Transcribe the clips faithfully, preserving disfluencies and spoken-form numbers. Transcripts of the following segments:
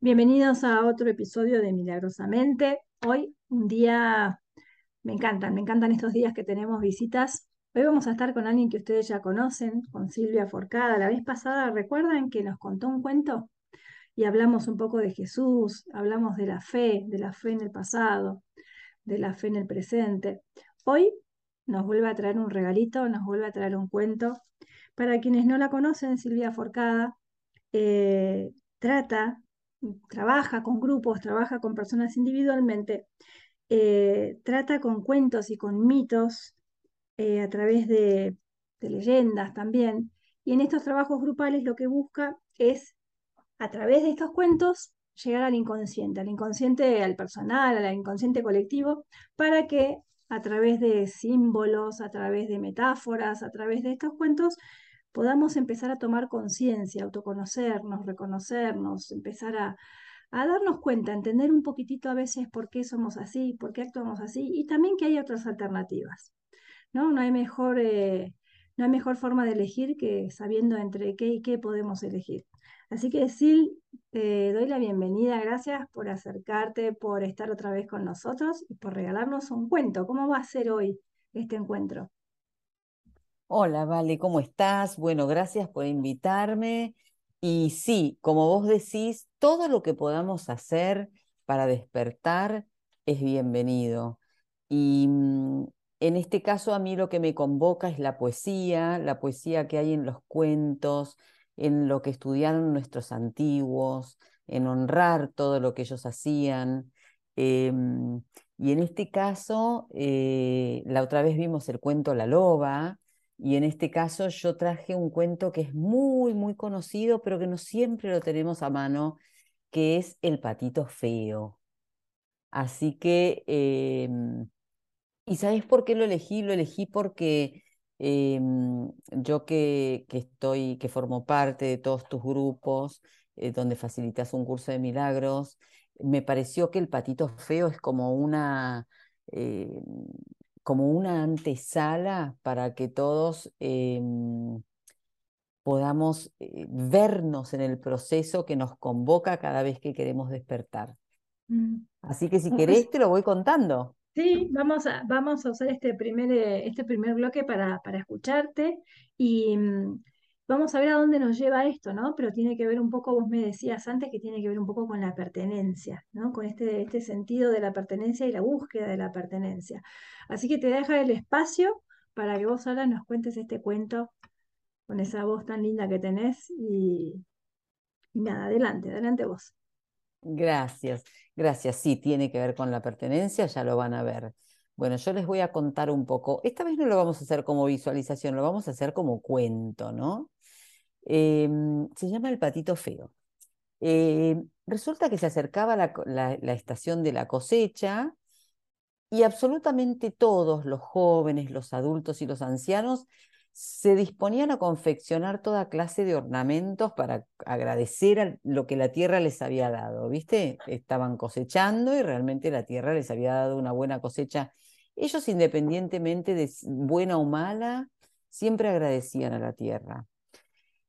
Bienvenidos a otro episodio de Milagrosamente. Hoy un día, me encantan, me encantan estos días que tenemos visitas. Hoy vamos a estar con alguien que ustedes ya conocen, con Silvia Forcada. La vez pasada, ¿recuerdan que nos contó un cuento? Y hablamos un poco de Jesús, hablamos de la fe, de la fe en el pasado, de la fe en el presente. Hoy nos vuelve a traer un regalito, nos vuelve a traer un cuento. Para quienes no la conocen, Silvia Forcada eh, trata... trabaja con grupos, trabaja con personas individualmente, eh, trata con cuentos y con mitos eh, a través de, de leyendas también. Y en estos trabajos grupales lo que busca es, a través de estos cuentos, llegar al inconsciente, al inconsciente, al personal, al inconsciente colectivo, para que a través de símbolos, a través de metáforas, a través de estos cuentos, podamos empezar a tomar conciencia, autoconocernos, reconocernos, empezar a, a darnos cuenta, entender un poquitito a veces por qué somos así, por qué actuamos así, y también que hay otras alternativas, ¿no? No hay mejor, eh, no hay mejor forma de elegir que sabiendo entre qué y qué podemos elegir. Así que, Sil, te doy la bienvenida, gracias por acercarte, por estar otra vez con nosotros y por regalarnos un cuento. ¿Cómo va a ser hoy este encuentro? Hola, Vale, ¿cómo estás? Bueno, gracias por invitarme. Y sí, como vos decís, todo lo que podamos hacer para despertar es bienvenido. Y en este caso a mí lo que me convoca es la poesía, la poesía que hay en los cuentos, en lo que estudiaron nuestros antiguos, en honrar todo lo que ellos hacían. Eh, y en este caso, eh, la otra vez vimos el cuento La Loba, y en este caso yo traje un cuento que es muy, muy conocido, pero que no siempre lo tenemos a mano, que es El Patito Feo. Así que, eh, ¿y sabés por qué lo elegí? Lo elegí porque eh, yo que, que estoy, que formo parte de todos tus grupos, eh, donde facilitas un curso de milagros, me pareció que El Patito Feo es como una... Eh, como una antesala para que todos eh, podamos eh, vernos en el proceso que nos convoca cada vez que queremos despertar. Mm. Así que si querés te lo voy contando. Sí, vamos a, vamos a usar este primer, este primer bloque para, para escucharte y mmm, vamos a ver a dónde nos lleva esto, ¿no? Pero tiene que ver un poco, vos me decías antes, que tiene que ver un poco con la pertenencia, ¿no? Con este, este sentido de la pertenencia y la búsqueda de la pertenencia. Así que te dejo el espacio para que vos ahora nos cuentes este cuento con esa voz tan linda que tenés. Y, y nada, adelante, adelante vos. Gracias, gracias. Sí, tiene que ver con la pertenencia, ya lo van a ver. Bueno, yo les voy a contar un poco. Esta vez no lo vamos a hacer como visualización, lo vamos a hacer como cuento, ¿no? Eh, se llama El Patito Feo. Eh, resulta que se acercaba la, la, la estación de la cosecha, y absolutamente todos, los jóvenes, los adultos y los ancianos, se disponían a confeccionar toda clase de ornamentos para agradecer a lo que la tierra les había dado, ¿viste? Estaban cosechando y realmente la tierra les había dado una buena cosecha. Ellos, independientemente de buena o mala, siempre agradecían a la tierra.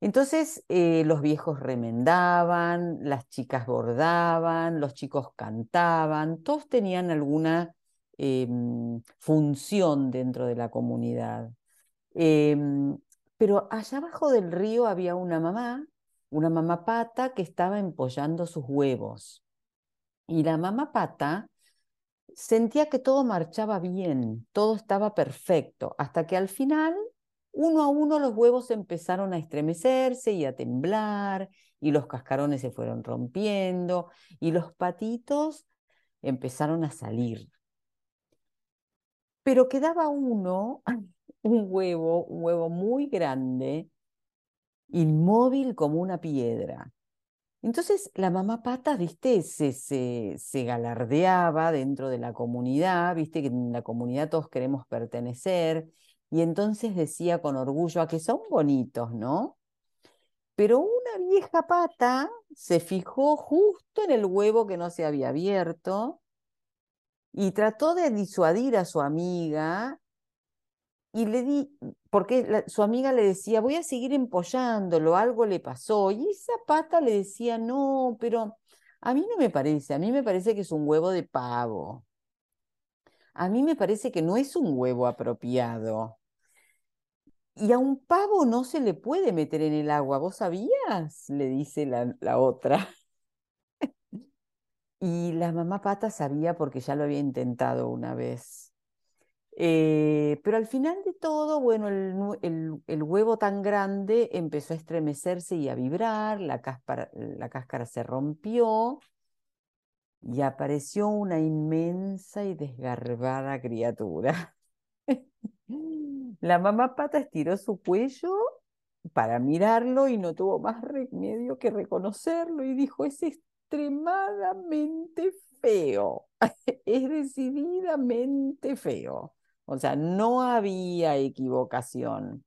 Entonces eh, los viejos remendaban, las chicas bordaban, los chicos cantaban, todos tenían alguna... Eh, función dentro de la comunidad. Eh, pero allá abajo del río había una mamá, una mamá pata que estaba empollando sus huevos. Y la mamá pata sentía que todo marchaba bien, todo estaba perfecto, hasta que al final, uno a uno, los huevos empezaron a estremecerse y a temblar, y los cascarones se fueron rompiendo, y los patitos empezaron a salir. Pero quedaba uno, un huevo, un huevo muy grande, inmóvil como una piedra. Entonces la mamá pata, viste, se, se, se galardeaba dentro de la comunidad, viste que en la comunidad todos queremos pertenecer, y entonces decía con orgullo, a que son bonitos, ¿no? Pero una vieja pata se fijó justo en el huevo que no se había abierto, y trató de disuadir a su amiga, y le di, porque la, su amiga le decía, voy a seguir empollándolo, algo le pasó. Y esa pata le decía, no, pero A mí no me parece, a mí me parece que es un huevo de pavo. A mí me parece que no es un huevo apropiado. Y a un pavo no se le puede meter en el agua, ¿vos sabías?, le dice la, la otra. Y la mamá pata sabía porque ya lo había intentado una vez. Eh, pero al final de todo, bueno, el, el, el huevo tan grande empezó a estremecerse y a vibrar, la cáscara, la cáscara se rompió y apareció una inmensa y desgarbada criatura. La mamá pata estiró su cuello para mirarlo y no tuvo más remedio que reconocerlo y dijo, es este. extremadamente feo, es decididamente feo. O sea, no había equivocación.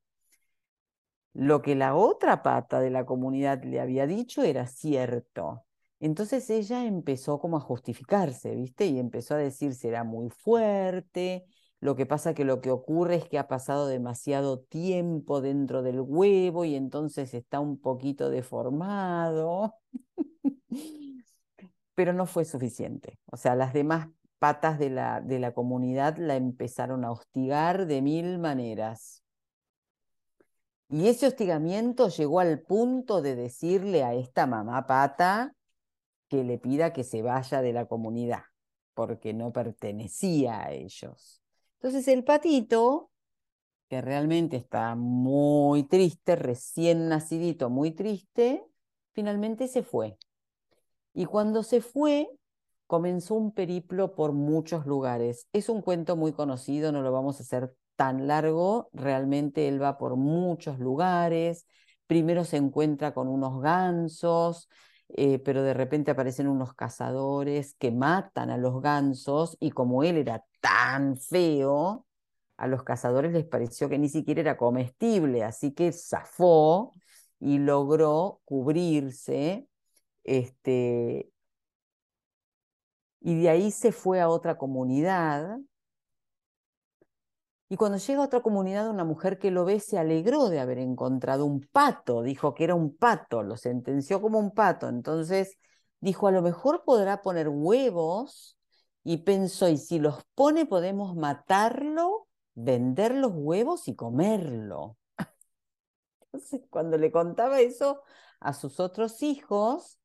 Lo que la otra pata de la comunidad le había dicho era cierto. Entonces ella empezó como a justificarse, ¿viste? Y empezó a decir, será muy fuerte, lo que pasa que lo que ocurre es que ha pasado demasiado tiempo dentro del huevo y entonces está un poquito deformado. Pero no fue suficiente. O sea, las demás patas de la, de la comunidad la empezaron a hostigar de mil maneras. Y ese hostigamiento llegó al punto de decirle a esta mamá pata que le pida que se vaya de la comunidad, porque no pertenecía a ellos. Entonces el patito, que realmente está muy triste, recién nacidito, muy triste, finalmente se fue. Y cuando se fue, comenzó un periplo por muchos lugares. Es un cuento muy conocido, no lo vamos a hacer tan largo. Realmente él va por muchos lugares. Primero se encuentra con unos gansos, eh, pero de repente aparecen unos cazadores que matan a los gansos. Y como él era tan feo, a los cazadores les pareció que ni siquiera era comestible. Así que zafó y logró cubrirse. Este, y de ahí se fue a otra comunidad, y cuando llega a otra comunidad una mujer que lo ve se alegró de haber encontrado un pato, dijo que era un pato, lo sentenció como un pato, entonces dijo, a lo mejor podrá poner huevos, y pensó, y si los pone podemos matarlo, vender los huevos y comerlo. Entonces cuando le contaba eso a sus otros hijos,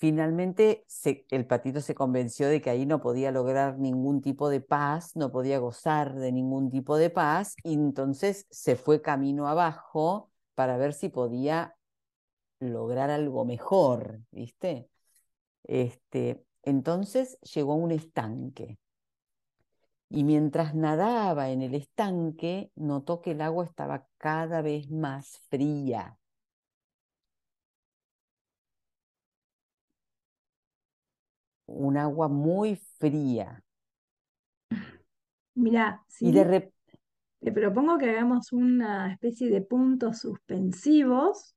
finalmente se, el patito se convenció de que ahí no podía lograr ningún tipo de paz, no podía gozar de ningún tipo de paz, y entonces se fue camino abajo para ver si podía lograr algo mejor, ¿viste? Este, entonces llegó a un estanque, y mientras nadaba en el estanque, notó que el agua estaba cada vez más fría. Un agua muy fría. Mirá, sí, y de rep- te propongo que hagamos una especie de puntos suspensivos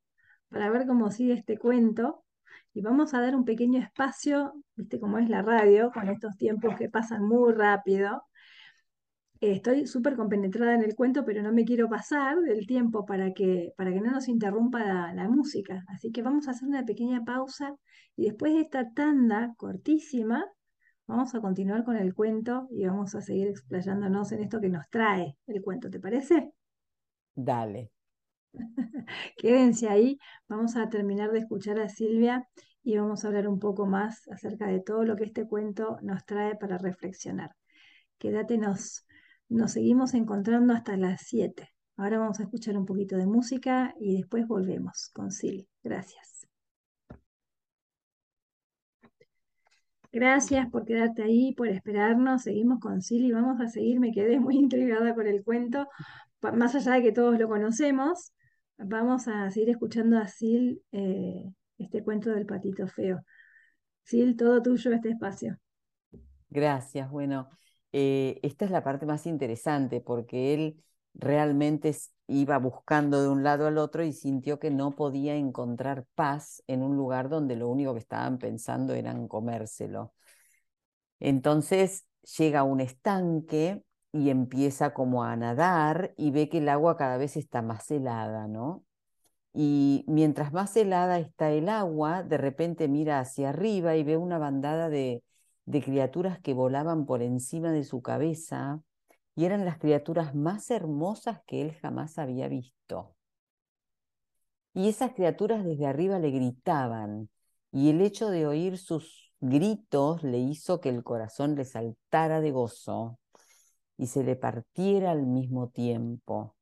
para ver cómo sigue este cuento, y vamos a dar un pequeño espacio, viste cómo es la radio, con estos tiempos que pasan muy rápido. Eh, estoy súper compenetrada en el cuento, pero no me quiero pasar del tiempo para que, para que no nos interrumpa la, la música. Así que vamos a hacer una pequeña pausa, y después de esta tanda cortísima, vamos a continuar con el cuento y vamos a seguir explayándonos en esto que nos trae el cuento, ¿te parece? Dale. Quédense ahí, vamos a terminar de escuchar a Silvia y vamos a hablar un poco más acerca de todo lo que este cuento nos trae para reflexionar. Quédate, nos, nos seguimos encontrando hasta las siete. Ahora vamos a escuchar un poquito de música y después volvemos con Silvia. Gracias. Gracias por quedarte ahí, por esperarnos. Seguimos con Silvia, vamos a seguir. Me quedé muy intrigada por el cuento. Más allá de que todos lo conocemos, vamos a seguir escuchando a Sil eh, este cuento del patito feo. Sil, todo tuyo este espacio. Gracias. Bueno, eh, esta es la parte más interesante porque él realmente iba buscando de un lado al otro y sintió que no podía encontrar paz en un lugar donde lo único que estaban pensando eran comérselo. Entonces llega a un estanque y empieza como a nadar y ve que el agua cada vez está más helada, ¿no? y mientras más helada está el agua, de repente mira hacia arriba y ve una bandada de, de criaturas que volaban por encima de su cabeza, y eran las criaturas más hermosas que él jamás había visto. Y esas criaturas desde arriba le gritaban, y el hecho de oír sus gritos le hizo que el corazón le saltara de gozo y se le partiera al mismo tiempo.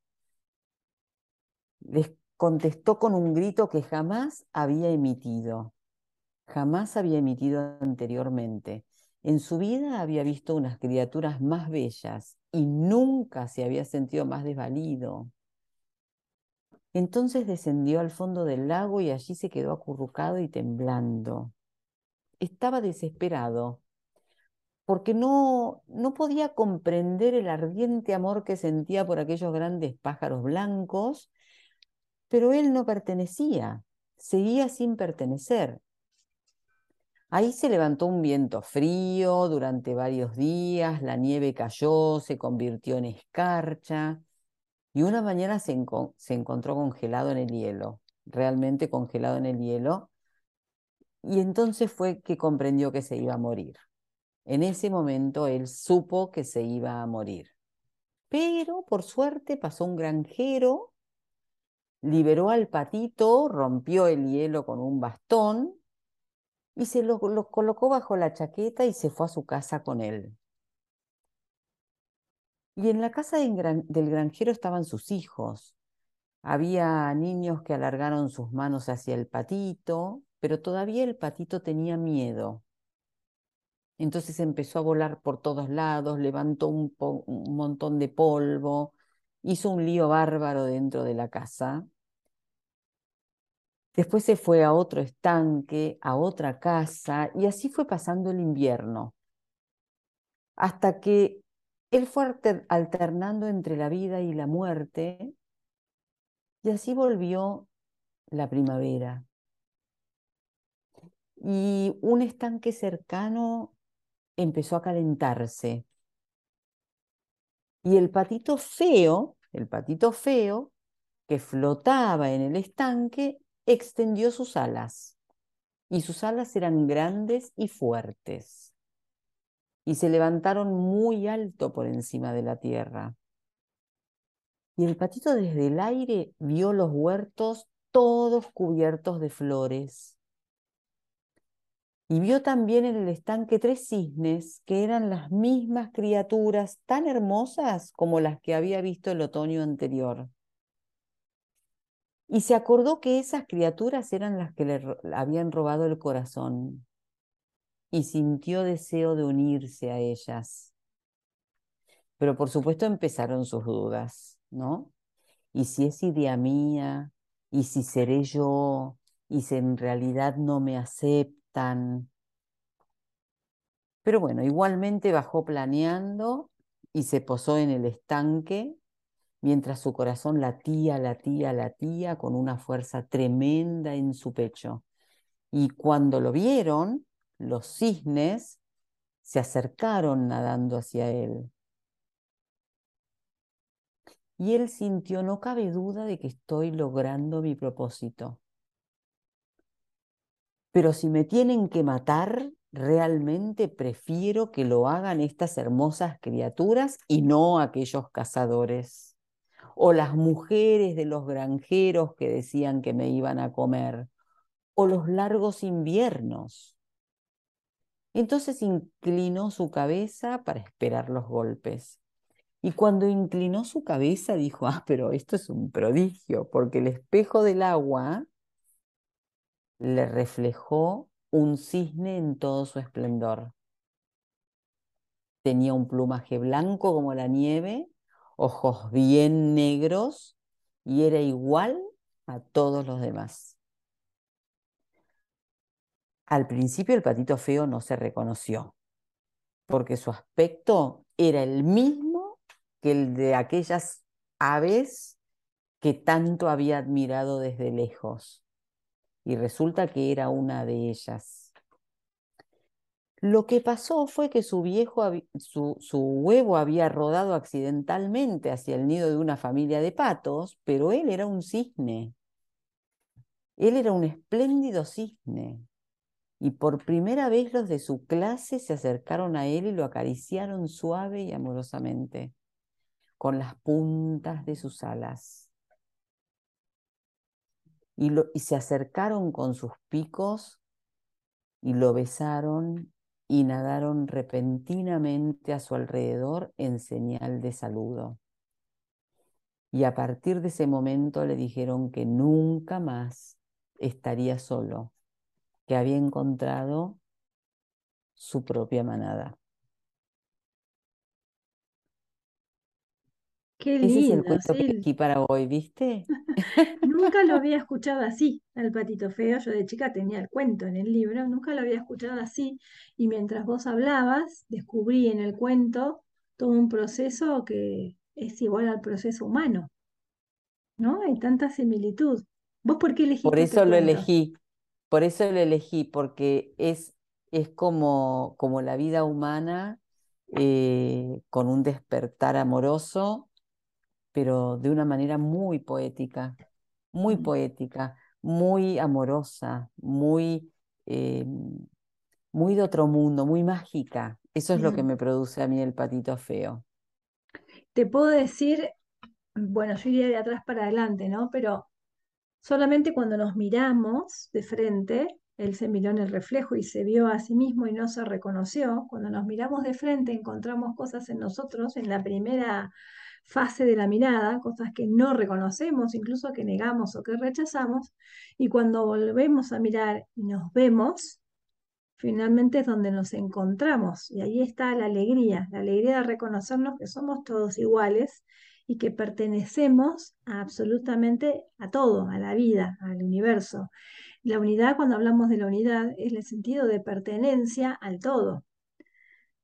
Les contestó con un grito que jamás había emitido, jamás había emitido anteriormente. En su vida había visto unas criaturas más bellas y nunca se había sentido más desvalido. Entonces descendió al fondo del lago y allí se quedó acurrucado y temblando. Estaba desesperado, porque no, no podía comprender el ardiente amor que sentía por aquellos grandes pájaros blancos, pero él no pertenecía, seguía sin pertenecer. Ahí se levantó un viento frío durante varios días, la nieve cayó, se convirtió en escarcha, y una mañana se, enco- se encontró congelado en el hielo, realmente congelado en el hielo, y entonces fue que comprendió que se iba a morir. En ese momento él supo que se iba a morir. Pero, por suerte, pasó un granjero, liberó al patito, rompió el hielo con un bastón y se lo, lo colocó bajo la chaqueta y se fue a su casa con él. Y en la casa del granjero estaban sus hijos. Había niños que alargaron sus manos hacia el patito, pero todavía el patito tenía miedo. Entonces empezó a volar por todos lados, levantó un, po- un montón de polvo, hizo un lío bárbaro dentro de la casa. Después se fue a otro estanque, a otra casa, y así fue pasando el invierno, hasta que él fue alternando entre la vida y la muerte, y así volvió la primavera. Y un estanque cercano empezó a calentarse. Y el patito feo, el patito feo, que flotaba en el estanque, extendió sus alas. Y sus alas eran grandes y fuertes. Y se levantaron muy alto por encima de la tierra. Y el patito desde el aire vio los huertos todos cubiertos de flores. Y vio también en el estanque tres cisnes, que eran las mismas criaturas tan hermosas como las que había visto el otoño anterior. Y se acordó que esas criaturas eran las que le habían robado el corazón. Y sintió deseo de unirse a ellas. Pero por supuesto empezaron sus dudas, ¿no? ¿Y si es idea mía? ¿Y si seré yo? ¿Y si en realidad no me aceptan? Pero bueno, igualmente bajó planeando y se posó en el estanque mientras su corazón latía, latía, latía con una fuerza tremenda en su pecho. Y cuando lo vieron, los cisnes se acercaron nadando hacia él. Y él sintió, no cabe duda de que estoy logrando mi propósito. Pero si me tienen que matar, realmente prefiero que lo hagan estas hermosas criaturas y no aquellos cazadores. O las mujeres de los granjeros que decían que me iban a comer. O los largos inviernos. Entonces inclinó su cabeza para esperar los golpes. Y cuando inclinó su cabeza dijo, ah, pero esto es un prodigio, porque el espejo del agua le reflejó un cisne en todo su esplendor. Tenía un plumaje blanco como la nieve, ojos bien negros, y era igual a todos los demás. Al principio el patito feo no se reconoció, porque su aspecto era el mismo que el de aquellas aves que tanto había admirado desde lejos. Y resulta que era una de ellas. Lo que pasó fue que su, viejo, su, su huevo había rodado accidentalmente hacia el nido de una familia de patos, pero él era un cisne Él era un espléndido cisne, y por primera vez los de su clase se acercaron a él y lo acariciaron suave y amorosamente, con las puntas de sus alas. Y, lo, y se acercaron con sus picos y lo besaron y nadaron repentinamente a su alrededor en señal de saludo. Y a partir de ese momento le dijeron que nunca más estaría solo, que había encontrado su propia manada. Qué lindo. Ese es el cuento sí. que aquí para hoy, ¿viste? Nunca lo había escuchado así, El Patito Feo. Yo de chica tenía el cuento en el libro, nunca lo había escuchado así. Y mientras vos hablabas, descubrí en el cuento todo un proceso que es igual al proceso humano, ¿no? Hay tanta similitud. ¿Vos por qué elegiste? Por eso lo elegí, por eso lo elegí, porque es, es como, como la vida humana, eh, con un despertar amoroso, pero de una manera muy poética, muy poética, muy amorosa, muy, eh, muy de otro mundo, muy mágica. Eso es lo que me produce a mí El Patito Feo. Te puedo decir, bueno, yo iría de atrás para adelante, ¿no? Pero solamente cuando nos miramos de frente, él se miró en el reflejo y se vio a sí mismo y no se reconoció. Cuando nos miramos de frente encontramos cosas en nosotros, en la primera fase de la mirada, cosas que no reconocemos, incluso que negamos o que rechazamos, y cuando volvemos a mirar y nos vemos, finalmente es donde nos encontramos, y ahí está la alegría, la alegría de reconocernos que somos todos iguales y que pertenecemos a absolutamente a todo, a la vida, al universo. La unidad, cuando hablamos de la unidad, es el sentido de pertenencia al todo.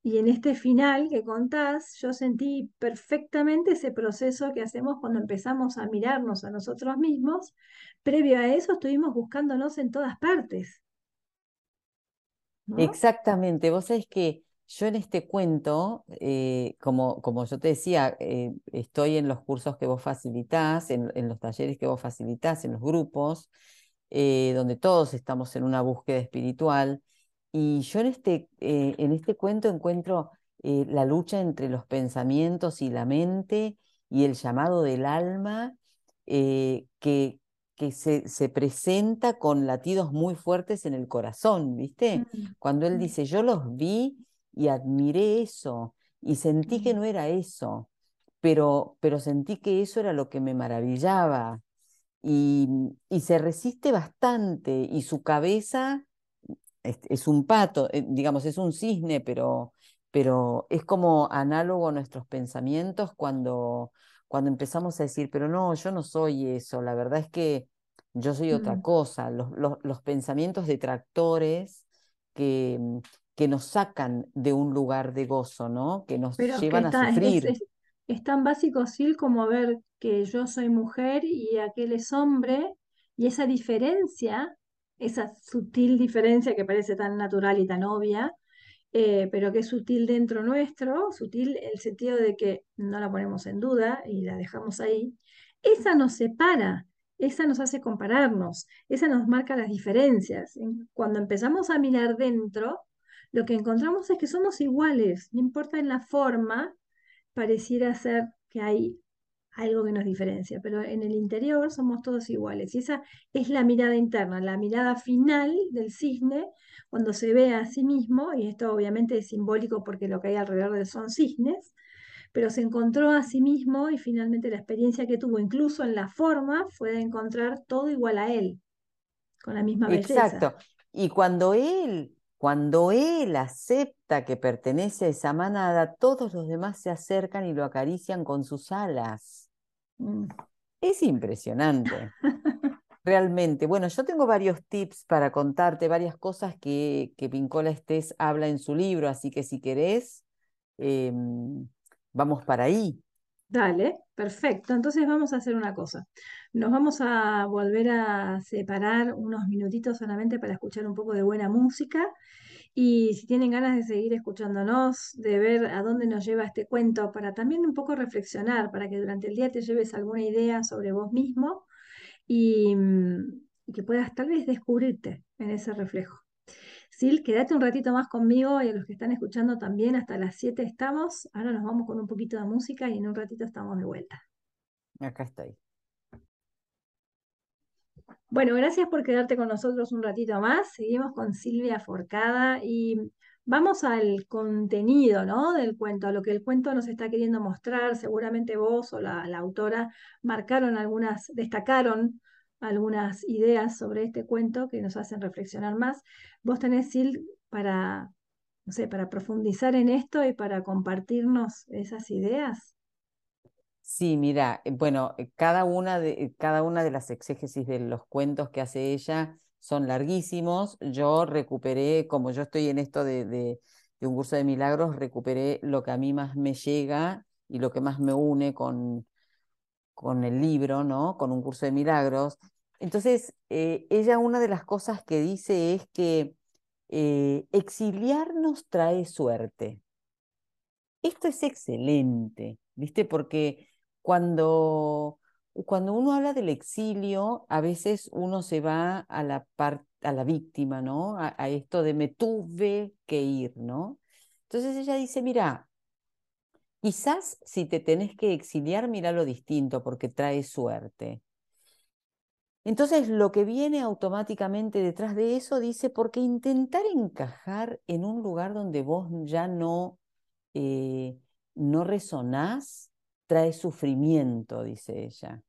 Y en este final que contás, yo sentí perfectamente ese proceso que hacemos cuando empezamos a mirarnos a nosotros mismos. Previo a eso estuvimos buscándonos en todas partes, ¿no? Exactamente. Vos sabés que yo en este cuento, eh, como, como yo te decía, eh, estoy en los cursos que vos facilitás, en, en los talleres que vos facilitás, en los grupos, eh, donde todos estamos en una búsqueda espiritual. Y yo en este, eh, en este cuento encuentro eh, la lucha entre los pensamientos y la mente y el llamado del alma, eh, que, que se, se presenta con latidos muy fuertes en el corazón, ¿viste? Cuando él dice, yo los vi y admiré eso, y sentí que no era eso, pero, pero sentí que eso era lo que me maravillaba. Y, y se resiste bastante, y su cabeza... es un pato, digamos, es un cisne, pero, pero es como análogo a nuestros pensamientos cuando, cuando empezamos a decir, pero no, yo no soy eso, la verdad es que yo soy mm. otra cosa. Los, los, los pensamientos detractores que, que nos sacan de un lugar de gozo, ¿no? Que nos pero llevan que está, a sufrir. Es, es, es tan básico, Sil, como ver que yo soy mujer y aquel es hombre, y esa diferencia... esa sutil diferencia que parece tan natural y tan obvia, eh, pero que es sutil dentro nuestro, sutil en el sentido de que no la ponemos en duda y la dejamos ahí, esa nos separa, esa nos hace compararnos, esa nos marca las diferencias. Cuando empezamos a mirar dentro, lo que encontramos es que somos iguales, no importa en la forma, pareciera ser que hay algo que nos diferencia, pero en el interior somos todos iguales, y esa es la mirada interna, la mirada final del cisne, cuando se ve a sí mismo, y esto obviamente es simbólico porque lo que hay alrededor de él son cisnes, pero se encontró a sí mismo, y finalmente la experiencia que tuvo, incluso en la forma, fue de encontrar todo igual a él, con la misma belleza. Exacto, y cuando él, cuando él acepta que pertenece a esa manada, todos los demás se acercan y lo acarician con sus alas. Es impresionante, realmente. Bueno, yo tengo varios tips para contarte, varias cosas que, que Pinkola Estés habla en su libro, así que si querés, eh, vamos para ahí. Dale, perfecto. Entonces vamos a hacer una cosa. Nos vamos a volver a separar unos minutitos solamente para escuchar un poco de buena música. Y si tienen ganas de seguir escuchándonos, de ver a dónde nos lleva este cuento, para también un poco reflexionar, para que durante el día te lleves alguna idea sobre vos mismo. Y, y que puedas tal vez descubrirte en ese reflejo. Sil, quédate un ratito más conmigo y a los que están escuchando también, hasta las siete estamos. Ahora nos vamos con un poquito de música y en un ratito estamos de vuelta. Acá estoy. Bueno, gracias por quedarte con nosotros un ratito más. Seguimos con Silvia Forcada y vamos al contenido, ¿no?, del cuento, a lo que el cuento nos está queriendo mostrar. Seguramente vos o la, la autora marcaron algunas, destacaron algunas ideas sobre este cuento que nos hacen reflexionar más. Vos tenés, Sil, para, no sé, para profundizar en esto y para compartirnos esas ideas. Sí, mira, bueno, cada una de, cada una de las exégesis de los cuentos que hace ella son larguísimos. Yo recuperé, como yo estoy en esto de, de, de un curso de milagros, recuperé lo que a mí más me llega y lo que más me une con, con el libro, ¿no?, con un curso de milagros. Entonces, eh, ella, una de las cosas que dice es que eh, exiliarnos trae suerte. Esto es excelente, ¿viste? Porque cuando, cuando uno habla del exilio, a veces uno se va a la, par, a la víctima, ¿no? A, a esto de me tuve que ir, ¿no? Entonces ella dice, mira, quizás si te tenés que exiliar, mirá lo distinto, porque trae suerte. Entonces lo que viene automáticamente detrás de eso, dice, porque intentar encajar en un lugar donde vos ya no... Eh, no resonás, trae sufrimiento, dice ella.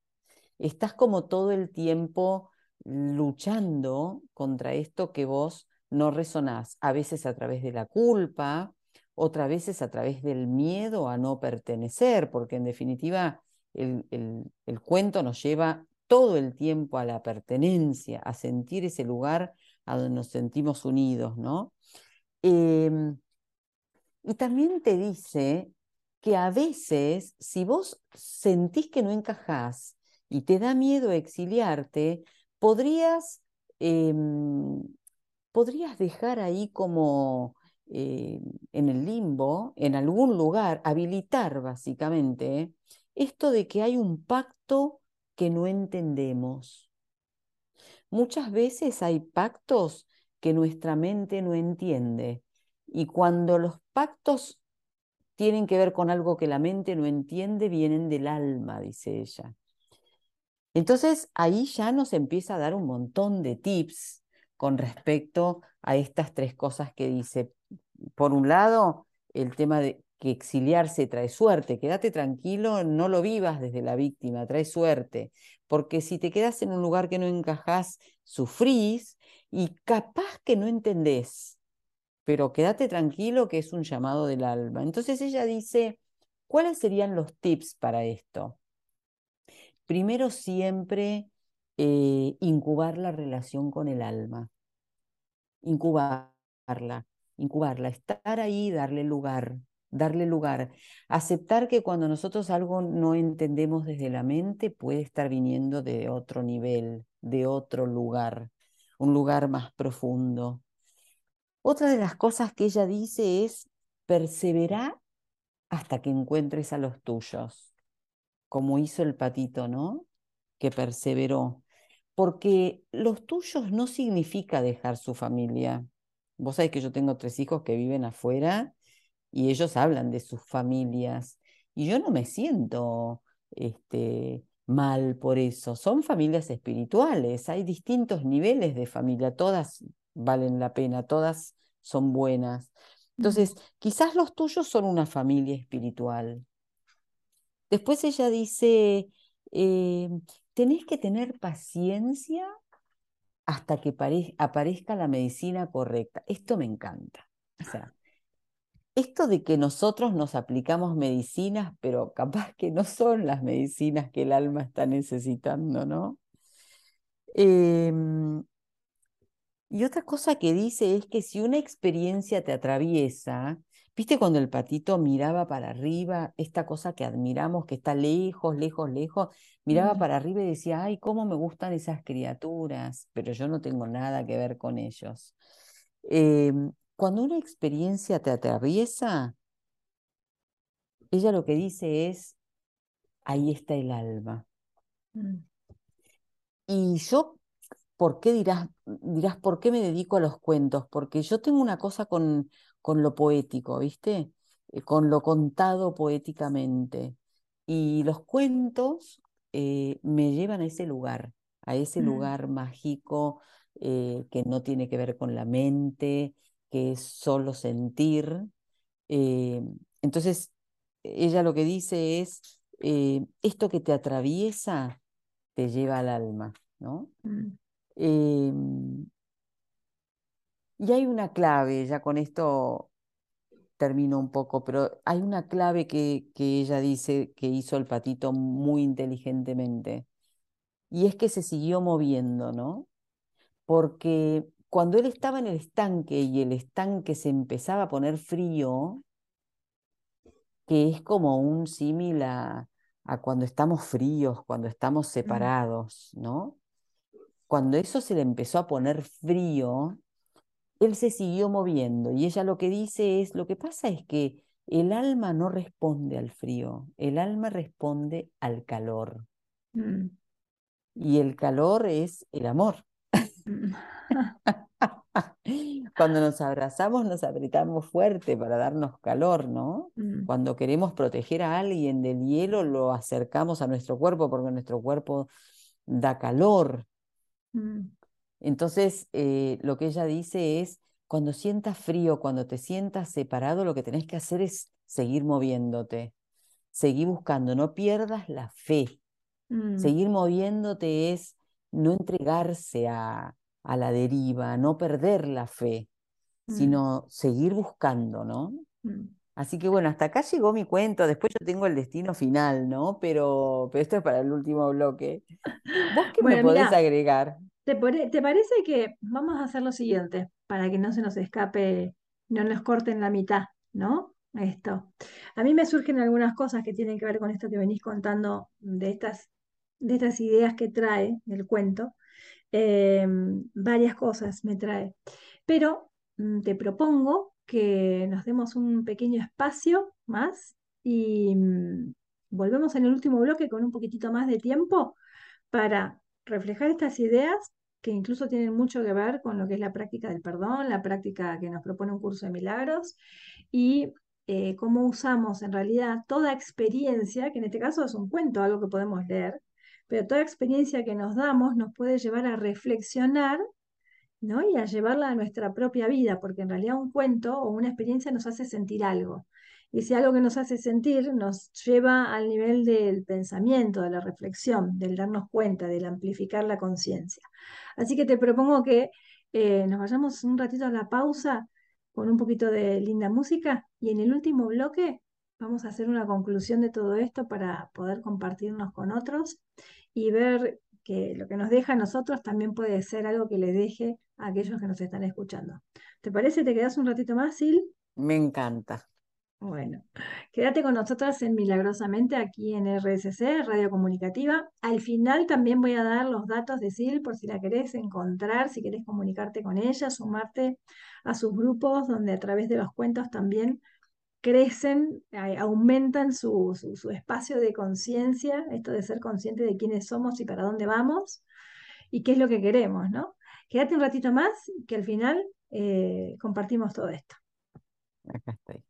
Estás como todo el tiempo luchando contra esto que vos no resonás, a veces a través de la culpa, otras veces a través del miedo a no pertenecer, porque en definitiva el, el, el cuento nos lleva todo el tiempo a la pertenencia, a sentir ese lugar a donde nos sentimos unidos, ¿no? Eh, y también te dice... que a veces, si vos sentís que no encajás y te da miedo exiliarte, podrías, eh, podrías dejar ahí como eh, en el limbo, en algún lugar, habilitar básicamente eh, esto de que hay un pacto que no entendemos. Muchas veces hay pactos que nuestra mente no entiende, y cuando los pactos tienen que ver con algo que la mente no entiende, vienen del alma, dice ella. Entonces ahí ya nos empieza a dar un montón de tips con respecto a estas tres cosas que dice. Por un lado, el tema de que exiliarse trae suerte, quédate tranquilo, no lo vivas desde la víctima, trae suerte, porque si te quedas en un lugar que no encajás, sufrís y capaz que no entendés. Pero quédate tranquilo que es un llamado del alma. Entonces ella dice, ¿cuáles serían los tips para esto? Primero, siempre eh, incubar la relación con el alma. Incubarla, incubarla, estar ahí, darle lugar, darle lugar. Aceptar que cuando nosotros algo no entendemos desde la mente, puede estar viniendo de otro nivel, de otro lugar, un lugar más profundo. Otra de las cosas que ella dice es, perseverá hasta que encuentres a los tuyos, como hizo el patito, ¿no?, que perseveró. Porque los tuyos no significa dejar su familia. Vos sabés que yo tengo tres hijos que viven afuera y ellos hablan de sus familias. Y yo no me siento este, mal por eso. Son familias espirituales, hay distintos niveles de familia, todas valen la pena, todas son buenas. Entonces, quizás los tuyos son una familia espiritual. Después ella dice, eh, tenés que tener paciencia hasta que aparezca la medicina correcta. Esto me encanta. O sea, esto de que nosotros nos aplicamos medicinas, pero capaz que no son las medicinas que el alma está necesitando, ¿no? Eh, Y otra cosa que dice es que si una experiencia te atraviesa, ¿viste cuando el patito miraba para arriba, esta cosa que admiramos, que está lejos, lejos, lejos, miraba mm. para arriba y decía, ay, cómo me gustan esas criaturas, pero yo no tengo nada que ver con ellos? Eh, cuando una experiencia te atraviesa, ella lo que dice es, ahí está el alma. Mm. Y yo... ¿por qué dirás, dirás, por qué me dedico a los cuentos? Porque yo tengo una cosa con, con lo poético, ¿viste? Eh, con lo contado poéticamente. Y los cuentos eh, me llevan a ese lugar, a ese mm. lugar mágico eh, que no tiene que ver con la mente, que es solo sentir. Eh, entonces, ella lo que dice es, eh, esto que te atraviesa te lleva al alma, ¿no? Mm. Eh, y hay una clave, ya con esto termino un poco, pero hay una clave que, que ella dice que hizo el patito muy inteligentemente, y es que se siguió moviendo, ¿no? Porque cuando él estaba en el estanque y el estanque se empezaba a poner frío, que es como un símil a, a cuando estamos fríos, cuando estamos separados, ¿no? Cuando eso se le empezó a poner frío, él se siguió moviendo, y ella lo que dice es, lo que pasa es que el alma no responde al frío, el alma responde al calor. Mm. Y el calor es el amor. Mm. Cuando nos abrazamos nos apretamos fuerte para darnos calor, ¿no? Mm. Cuando queremos proteger a alguien del hielo lo acercamos a nuestro cuerpo porque nuestro cuerpo da calor. Entonces, eh, lo que ella dice es, cuando sientas frío, cuando te sientas separado, lo que tenés que hacer es seguir moviéndote, seguir buscando, no pierdas la fe. Mm. Seguir moviéndote es no entregarse a, a la deriva, no perder la fe, mm. sino seguir buscando, ¿no? Mm. Así que bueno, hasta acá llegó mi cuento, después yo tengo el destino final, ¿no? Pero, pero esto es para el último bloque. ¿Vos qué bueno, me podés mirá, agregar? ¿te, ¿Te parece que vamos a hacer lo siguiente, para que no se nos escape, no nos corten la mitad, ¿no? Esto. A mí me surgen algunas cosas que tienen que ver con esto que venís contando, de estas, de estas ideas que trae el cuento. Eh, varias cosas me trae. Pero te propongo que nos demos un pequeño espacio más y mmm, volvemos en el último bloque con un poquitito más de tiempo para reflejar estas ideas que incluso tienen mucho que ver con lo que es la práctica del perdón, la práctica que nos propone un curso de milagros y eh, cómo usamos en realidad toda experiencia, que en este caso es un cuento, algo que podemos leer, pero toda experiencia que nos damos nos puede llevar a reflexionar, ¿no? Y a llevarla a nuestra propia vida, porque en realidad un cuento o una experiencia nos hace sentir algo. Y si algo que nos hace sentir nos lleva al nivel del pensamiento, de la reflexión, del darnos cuenta, del amplificar la conciencia. Así que te propongo que eh, nos vayamos un ratito a la pausa con un poquito de linda música y en el último bloque vamos a hacer una conclusión de todo esto para poder compartirnos con otros y ver que lo que nos deja a nosotros también puede ser algo que le deje a aquellos que nos están escuchando. ¿Te parece? ¿Te quedás un ratito más, Sil? Me encanta. Bueno, quédate con nosotras en Milagrosamente aquí en R S C, Radio Comunicativa. Al final también voy a dar los datos de Sil por si la querés encontrar, si querés comunicarte con ella, sumarte a sus grupos donde a través de los cuentos también crecen, aumentan su, su, su espacio de conciencia, esto de ser consciente de quiénes somos y para dónde vamos y qué es lo que queremos, ¿no? Quédate un ratito más que al final eh, compartimos todo esto. Acá estoy.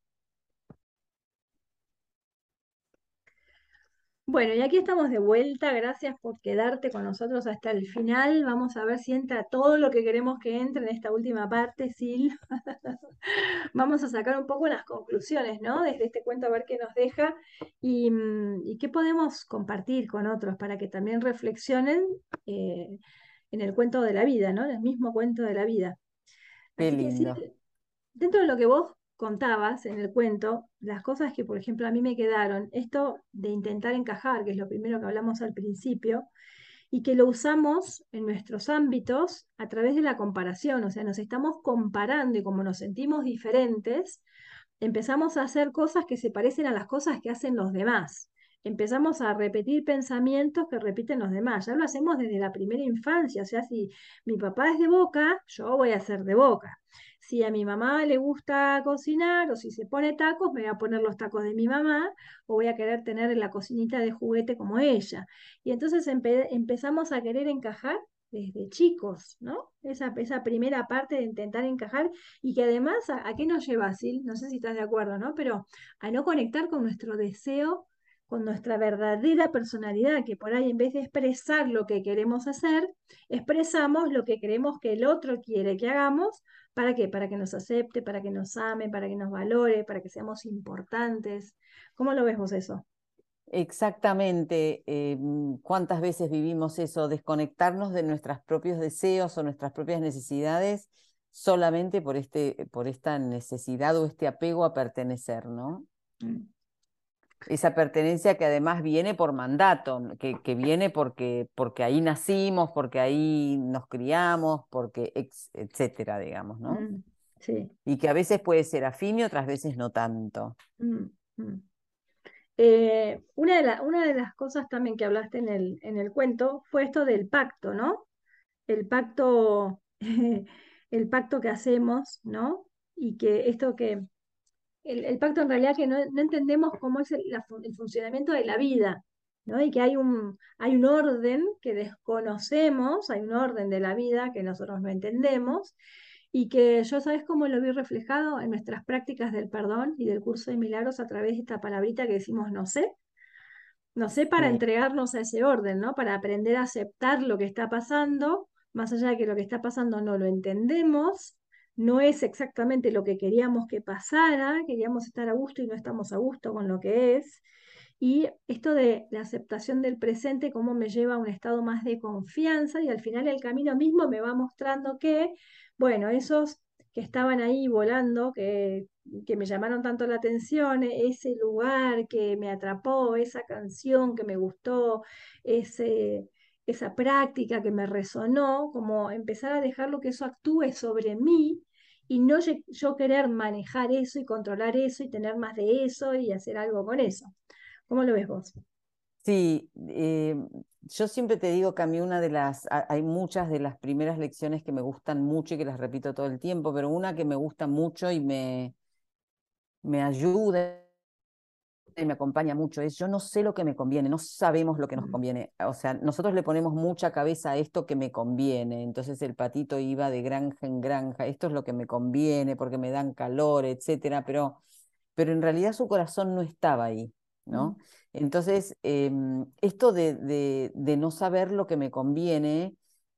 Bueno, y aquí estamos de vuelta, gracias por quedarte con nosotros hasta el final. Vamos a ver si entra todo lo que queremos que entre en esta última parte, Sil. Vamos a sacar un poco las conclusiones, ¿no? Desde este cuento a ver qué nos deja y, y qué podemos compartir con otros para que también reflexionen eh, en el cuento de la vida, ¿no? En el mismo cuento de la vida. Qué lindo. Así que, Sil, dentro de lo que vos contabas en el cuento, las cosas que, por ejemplo, a mí me quedaron, esto de intentar encajar, que es lo primero que hablamos al principio, y que lo usamos en nuestros ámbitos a través de la comparación, o sea, nos estamos comparando y como nos sentimos diferentes, empezamos a hacer cosas que se parecen a las cosas que hacen los demás, empezamos a repetir pensamientos que repiten los demás, ya lo hacemos desde la primera infancia, o sea, si mi papá es de Boca, yo voy a ser de Boca. Si a mi mamá le gusta cocinar o si se pone tacos, me voy a poner los tacos de mi mamá o voy a querer tener la cocinita de juguete como ella. Y entonces empe- empezamos a querer encajar desde chicos, ¿no? Esa, esa primera parte de intentar encajar y que además, ¿a, a qué nos lleva, Sil? No sé si estás de acuerdo, ¿no? Pero a no conectar con nuestro deseo, con nuestra verdadera personalidad, que por ahí en vez de expresar lo que queremos hacer, expresamos lo que creemos que el otro quiere que hagamos. ¿Para qué? Para que nos acepte, para que nos ame, para que nos valore, para que seamos importantes. ¿Cómo lo ves vos eso? Exactamente. Eh, ¿cuántas veces vivimos eso? Desconectarnos de nuestros propios deseos o nuestras propias necesidades solamente por, este, por esta necesidad o este apego a pertenecer, ¿no? Mm. Esa pertenencia que además viene por mandato, que, que viene porque, porque ahí nacimos, porque ahí nos criamos, porque ex, etcétera, digamos, ¿no? Mm, sí. Y que a veces puede ser afín y otras veces no tanto. Mm, mm. Eh, una, de la, una de las cosas también que hablaste en el, en el cuento fue esto del pacto, ¿no? El pacto, el pacto que hacemos, ¿no? Y que esto que... El, el pacto en realidad que no, no entendemos cómo es el, la, el funcionamiento de la vida, ¿no? Y que hay un, hay un orden que desconocemos, hay un orden de la vida que nosotros no entendemos, y que yo, ¿sabes cómo lo vi reflejado? En nuestras prácticas del perdón y del curso de milagros a través de esta palabrita que decimos no sé, no sé para sí. entregarnos a ese orden, ¿no? Para aprender a aceptar lo que está pasando, más allá de que lo que está pasando no lo entendemos, no es exactamente lo que queríamos que pasara, queríamos estar a gusto y no estamos a gusto con lo que es, y esto de la aceptación del presente, cómo me lleva a un estado más de confianza, y al final el camino mismo me va mostrando que, bueno, esos que estaban ahí volando, que, que me llamaron tanto la atención, ese lugar que me atrapó, esa canción que me gustó, ese... esa práctica que me resonó, como empezar a dejarlo que eso actúe sobre mí y no yo querer manejar eso y controlar eso y tener más de eso y hacer algo con eso. ¿Cómo lo ves vos? Sí, eh, yo siempre te digo que a mí una de las, a, hay muchas de las primeras lecciones que me gustan mucho y que las repito todo el tiempo, pero una que me gusta mucho y me, me ayuda y me acompaña mucho, es yo no sé lo que me conviene, no sabemos lo que nos conviene. O sea, nosotros le ponemos mucha cabeza a esto que me conviene. Entonces el patito iba de granja en granja, esto es lo que me conviene porque me dan calor, etcétera, pero, pero en realidad su corazón no estaba ahí, ¿no? Entonces eh, esto de, de, de no saber lo que me conviene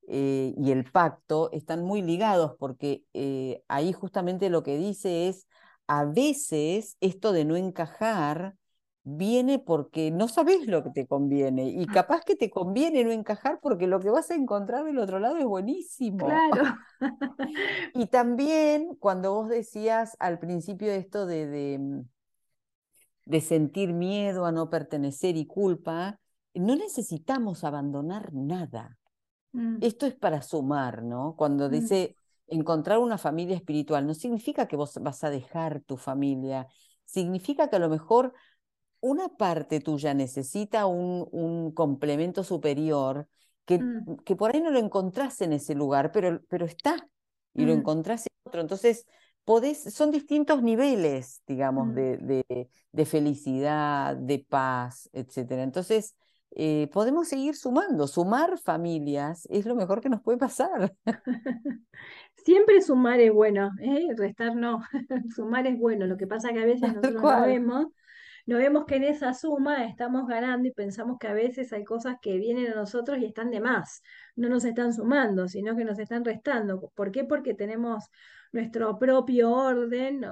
eh, y el pacto están muy ligados porque eh, ahí justamente lo que dice es a veces esto de no encajar viene porque no sabes lo que te conviene y capaz que te conviene no encajar porque lo que vas a encontrar del otro lado es buenísimo. Claro. Y también cuando vos decías al principio esto de, de, de sentir miedo a no pertenecer y culpa, no necesitamos abandonar nada. Mm. Esto es para sumar, ¿no? Cuando dice... Mm. Encontrar una familia espiritual no significa que vos vas a dejar tu familia, significa que a lo mejor una parte tuya necesita un, un complemento superior que, mm. que por ahí no lo encontrás en ese lugar, pero, pero está, y mm. lo encontrás en otro. Entonces, podés, son distintos niveles, digamos, mm. de, de, de felicidad, de paz, etcétera. Entonces, eh, podemos seguir sumando, sumar familias es lo mejor que nos puede pasar. Siempre sumar es bueno, ¿eh? Restar no, sumar es bueno, lo que pasa que a veces nosotros no vemos, no vemos que en esa suma estamos ganando y pensamos que a veces hay cosas que vienen a nosotros y están de más, no nos están sumando, sino que nos están restando. ¿Por qué? Porque tenemos nuestro propio orden,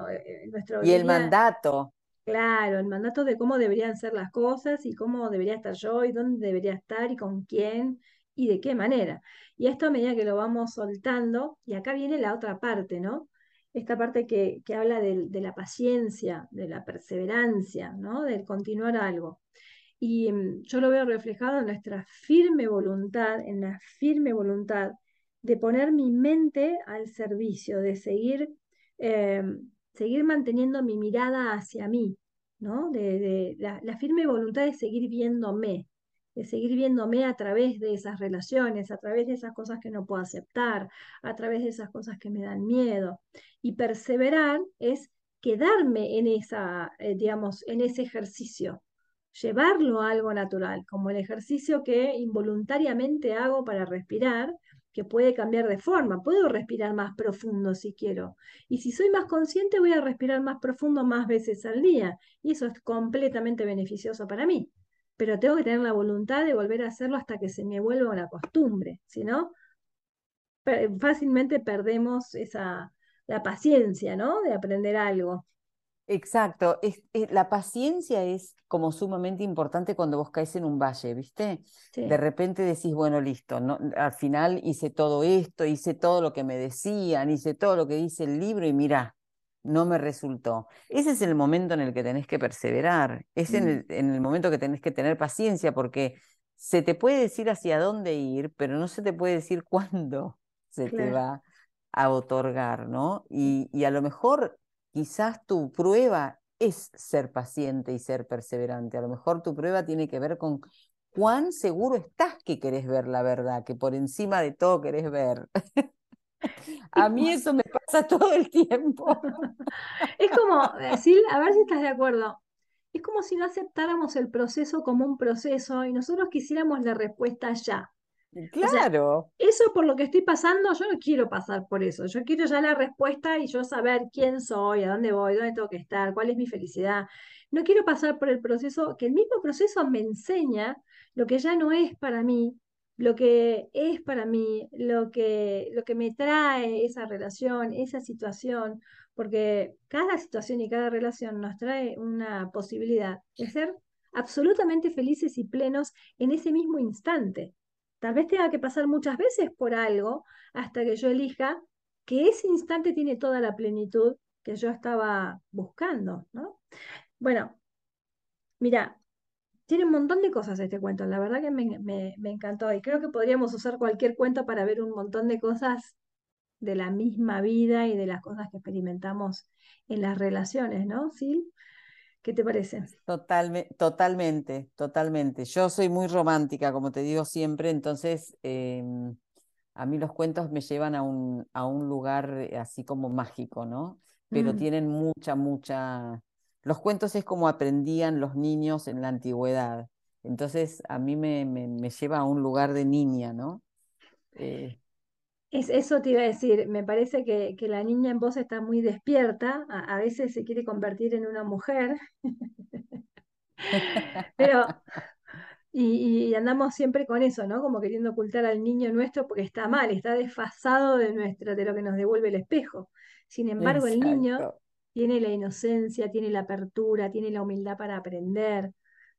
nuestro y el mandato. Claro, el mandato de cómo deberían ser las cosas y cómo debería estar yo y dónde debería estar y con quién y de qué manera. Y esto a medida que lo vamos soltando, y acá viene la otra parte, ¿no? Esta parte que, que habla de, de la paciencia, de la perseverancia, ¿no? Del continuar algo. Y yo lo veo reflejado en nuestra firme voluntad, en la firme voluntad de poner mi mente al servicio, de seguir... Eh, seguir manteniendo mi mirada hacia mí, ¿no? De, de la, la firme voluntad de seguir viéndome, de seguir viéndome a través de esas relaciones, a través de esas cosas que no puedo aceptar, a través de esas cosas que me dan miedo. Y perseverar es quedarme en esa, eh, digamos, en ese ejercicio, llevarlo a algo natural, como el ejercicio que involuntariamente hago para respirar, que puede cambiar de forma. Puedo respirar más profundo si quiero. Y si soy más consciente, voy a respirar más profundo más veces al día. Y eso es completamente beneficioso para mí. Pero tengo que tener la voluntad de volver a hacerlo hasta que se me vuelva una costumbre. Si no, fácilmente perdemos esa, la paciencia, ¿no? De aprender algo. Exacto, es, es, la paciencia es como sumamente importante cuando vos caes en un valle, ¿viste? Sí. De repente decís, bueno, listo, no, al final hice todo esto, hice todo lo que me decían, hice todo lo que dice el libro y mirá, no me resultó. Ese es el momento en el que tenés que perseverar, es mm. en, el, en el momento que tenés que tener paciencia, porque se te puede decir hacia dónde ir, pero no se te puede decir cuándo se claro. te va a otorgar, ¿no? Y, y a lo mejor... Quizás tu prueba es ser paciente y ser perseverante. A lo mejor tu prueba tiene que ver con cuán seguro estás que querés ver la verdad, que por encima de todo querés ver. A mí eso me pasa todo el tiempo. Es como, Sil, a ver si estás de acuerdo, es como si no aceptáramos el proceso como un proceso y nosotros quisiéramos la respuesta ya. Claro. O sea, eso por lo que estoy pasando, yo no quiero pasar por eso. Yo quiero ya la respuesta y yo saber quién soy, a dónde voy, dónde tengo que estar, cuál es mi felicidad. No quiero pasar por el proceso, que el mismo proceso me enseña lo que ya no es para mí, lo que es para mí, lo que, lo que me trae esa relación, esa situación, porque cada situación y cada relación nos trae una posibilidad de ser absolutamente felices y plenos en ese mismo instante. Tal vez tenga que pasar muchas veces por algo hasta que yo elija que ese instante tiene toda la plenitud que yo estaba buscando, ¿no? Bueno, mira, tiene un montón de cosas este cuento, la verdad que me, me, me encantó y creo que podríamos usar cualquier cuento para ver un montón de cosas de la misma vida y de las cosas que experimentamos en las relaciones, ¿no, Sil? ¿Qué te parece? Totalme, totalmente, totalmente. Yo soy muy romántica, como te digo siempre, entonces eh, a mí los cuentos me llevan a un, a un lugar así como mágico, ¿no? Pero mm. tienen mucha, mucha... Los cuentos es como aprendían los niños en la antigüedad. Entonces a mí me, me, me lleva a un lugar de niña, ¿no? Eh... Es, eso te iba a decir, me parece que, que la niña en vos está muy despierta, a, a veces se quiere convertir en una mujer, pero y, y andamos siempre con eso, ¿no? Como queriendo ocultar al niño nuestro porque está mal, está desfasado de, nuestro, de lo que nos devuelve el espejo. Sin embargo, exacto. El niño tiene la inocencia, tiene la apertura, tiene la humildad para aprender,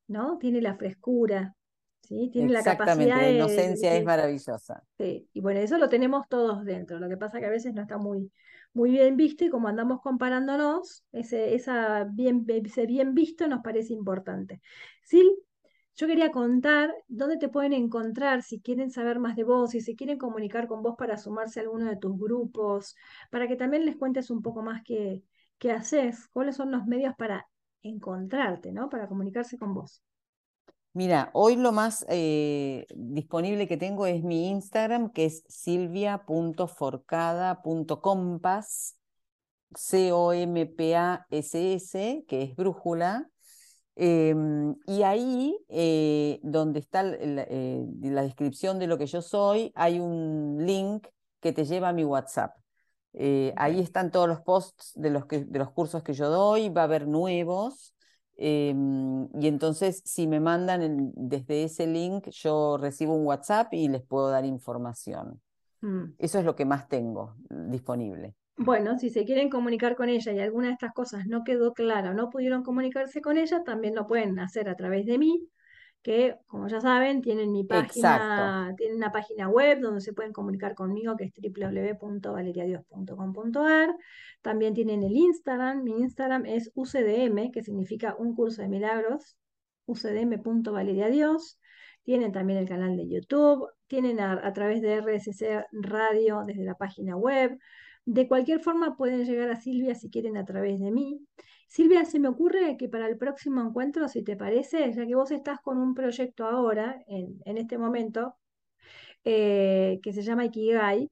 ¿no? Tiene la frescura. ¿Sí? Tiene la capacidad de... Exactamente, la inocencia es maravillosa. Sí, y bueno, eso lo tenemos todos dentro, lo que pasa que a veces no está muy, muy bien visto y como andamos comparándonos, ese, esa bien, ese bien visto nos parece importante. ¿Sí? Yo quería contar dónde te pueden encontrar si quieren saber más de vos, si se quieren comunicar con vos para sumarse a alguno de tus grupos, para que también les cuentes un poco más qué, qué haces, cuáles son los medios para encontrarte, ¿no? Para comunicarse con vos. Mira, hoy lo más eh, disponible que tengo es mi Instagram, que es silvia punto forcada punto compass, C O M P A S S, que es brújula, eh, y ahí, eh, donde está la, eh, la descripción de lo que yo soy, hay un link que te lleva a mi WhatsApp. Eh, ahí están todos los posts de los, que, de los cursos que yo doy, va a haber nuevos. Eh, y entonces si me mandan el, desde ese link yo recibo un WhatsApp y les puedo dar información. Mm. Eso es lo que más tengo disponible. Bueno, si se quieren comunicar con ella y alguna de estas cosas no quedó clara o no pudieron comunicarse con ella, también lo pueden hacer a través de mí, que como ya saben tienen mi página. Exacto. Tienen una página web donde se pueden comunicar conmigo, que es doble u doble u doble u punto valeria dios punto com punto a r. También tienen el Instagram, mi Instagram es U C D M, que significa Un Curso de Milagros, u c d m punto valeria dios. Tienen también el canal de YouTube, tienen a, a través de R S C Radio desde la página web. De cualquier forma pueden llegar a Silvia si quieren a través de mí. Silvia, se me ocurre que para el próximo encuentro, si te parece, ya que vos estás con un proyecto ahora, en, en este momento, eh, que se llama Ikigai,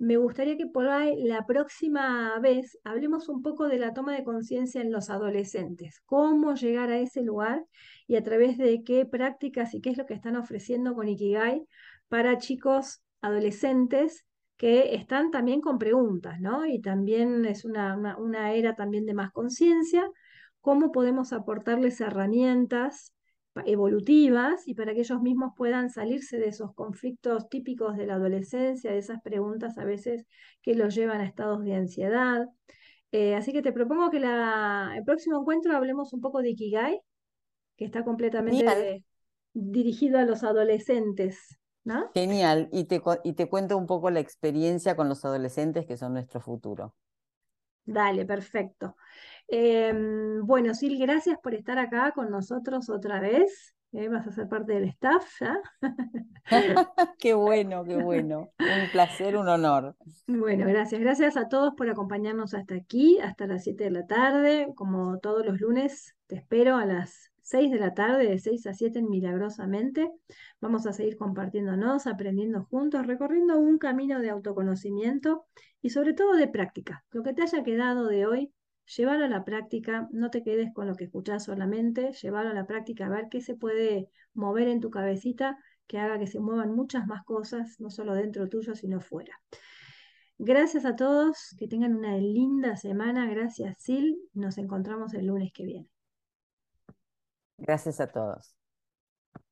me gustaría que por ahí la próxima vez hablemos un poco de la toma de conciencia en los adolescentes, cómo llegar a ese lugar y a través de qué prácticas y qué es lo que están ofreciendo con Ikigai para chicos adolescentes que están también con preguntas, ¿no? Y también es una, una, una era también de más conciencia, cómo podemos aportarles herramientas evolutivas y para que ellos mismos puedan salirse de esos conflictos típicos de la adolescencia, de esas preguntas a veces que los llevan a estados de ansiedad. Eh, así que te propongo que la, el próximo encuentro hablemos un poco de Ikigai, que está completamente de, dirigido a los adolescentes, ¿no? Genial, y te, y te cuento un poco la experiencia con los adolescentes que son nuestro futuro. Dale, perfecto. Eh, bueno, Sil, gracias por estar acá con nosotros otra vez. Eh, vas a ser parte del staff, ¿ya? Qué bueno, qué bueno. Un placer, un honor. Bueno, gracias. Gracias a todos por acompañarnos hasta aquí, hasta las siete de la tarde. Como todos los lunes, te espero a las seis de la tarde, de seis a siete en Milagrosamente. Vamos a seguir compartiéndonos, aprendiendo juntos, recorriendo un camino de autoconocimiento y sobre todo de práctica. Lo que te haya quedado de hoy, llevarlo a la práctica, no te quedes con lo que escuchás solamente, llevarlo a la práctica, a ver qué se puede mover en tu cabecita, que haga que se muevan muchas más cosas, no solo dentro tuyo, sino fuera. Gracias a todos, que tengan una linda semana, gracias Sil, nos encontramos el lunes que viene. Gracias a todos.